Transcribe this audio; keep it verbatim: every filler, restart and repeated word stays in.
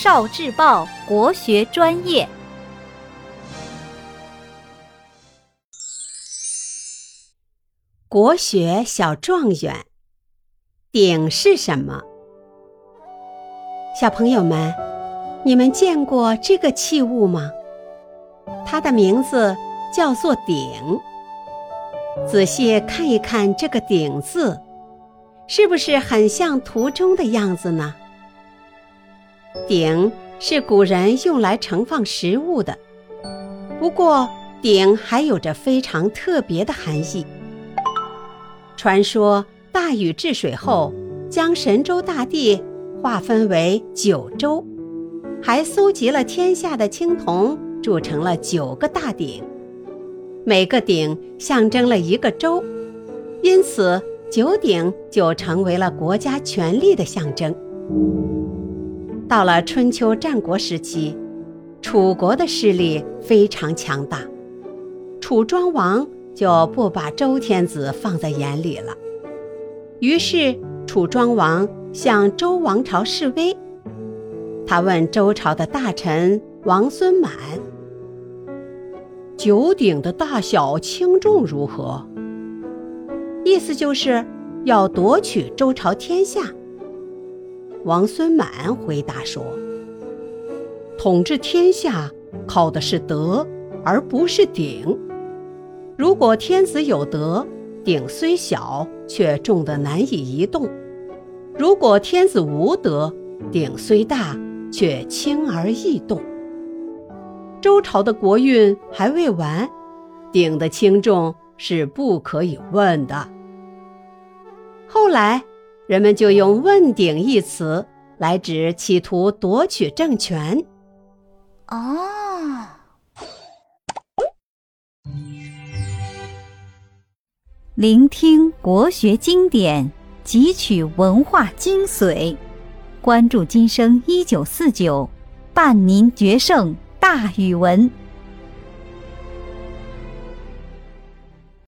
少智报国学专业。国学小状元，鼎是什么？小朋友们，你们见过这个器物吗？它的名字叫做鼎。仔细看一看这个鼎字，是不是很像图中的样子呢？鼎是古人用来盛放食物的，不过鼎还有着非常特别的含义。传说大禹治水后，将神州大地划分为九州，还搜集了天下的青铜，铸成了九个大鼎，每个鼎象征了一个州，因此九鼎就成为了国家权力的象征。到了春秋战国时期，楚国的势力非常强大，楚庄王就不把周天子放在眼里了。于是楚庄王向周王朝示威，他问周朝的大臣王孙满：九鼎的大小轻重如何？意思就是要夺取周朝天下。王孙满回答说：统治天下靠的是德，而不是鼎。如果天子有德，鼎虽小，却重得难以移动；如果天子无德，鼎虽大，却轻而易动。周朝的国运还未完，鼎的轻重是不可以问的。后来人们就用问鼎一词来指企图夺取政权。哦，聆听国学经典，汲取文化精髓，关注今生一九四九，伴您决胜大语文。